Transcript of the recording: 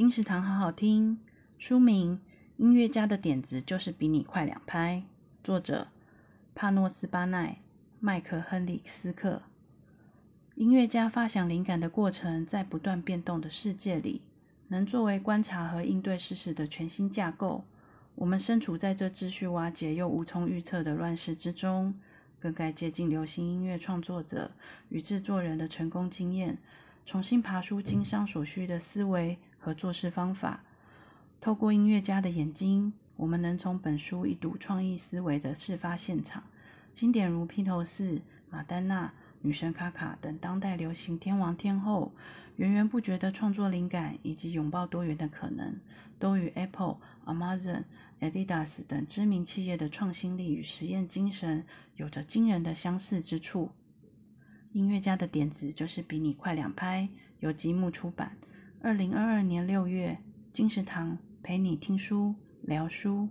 金石堂好好听，书名音乐家的点子就是比你快两拍，作者帕诺斯巴奈、麦克亨利斯克。音乐家发想灵感的过程，在不断变动的世界里，能作为观察和应对世事的全新架构。我们身处在这秩序瓦解又无从预测的乱世之中，更该接近流行音乐创作者与制作人的成功经验，重新爬出经商所需的思维和做事方法。透过音乐家的眼睛，我们能从本书一睹创意思维的事发现场，经典如披头士、马丹娜、女神卡卡等当代流行天王天后源源不绝的创作灵感，以及拥抱多元的可能，都与 Apple、Amazon、Adidas 等知名企业的创新力与实验精神有着惊人的相似之处。音乐家的点子就是比你快两拍，由积木出版，2022年6月。金石堂陪你听书聊书。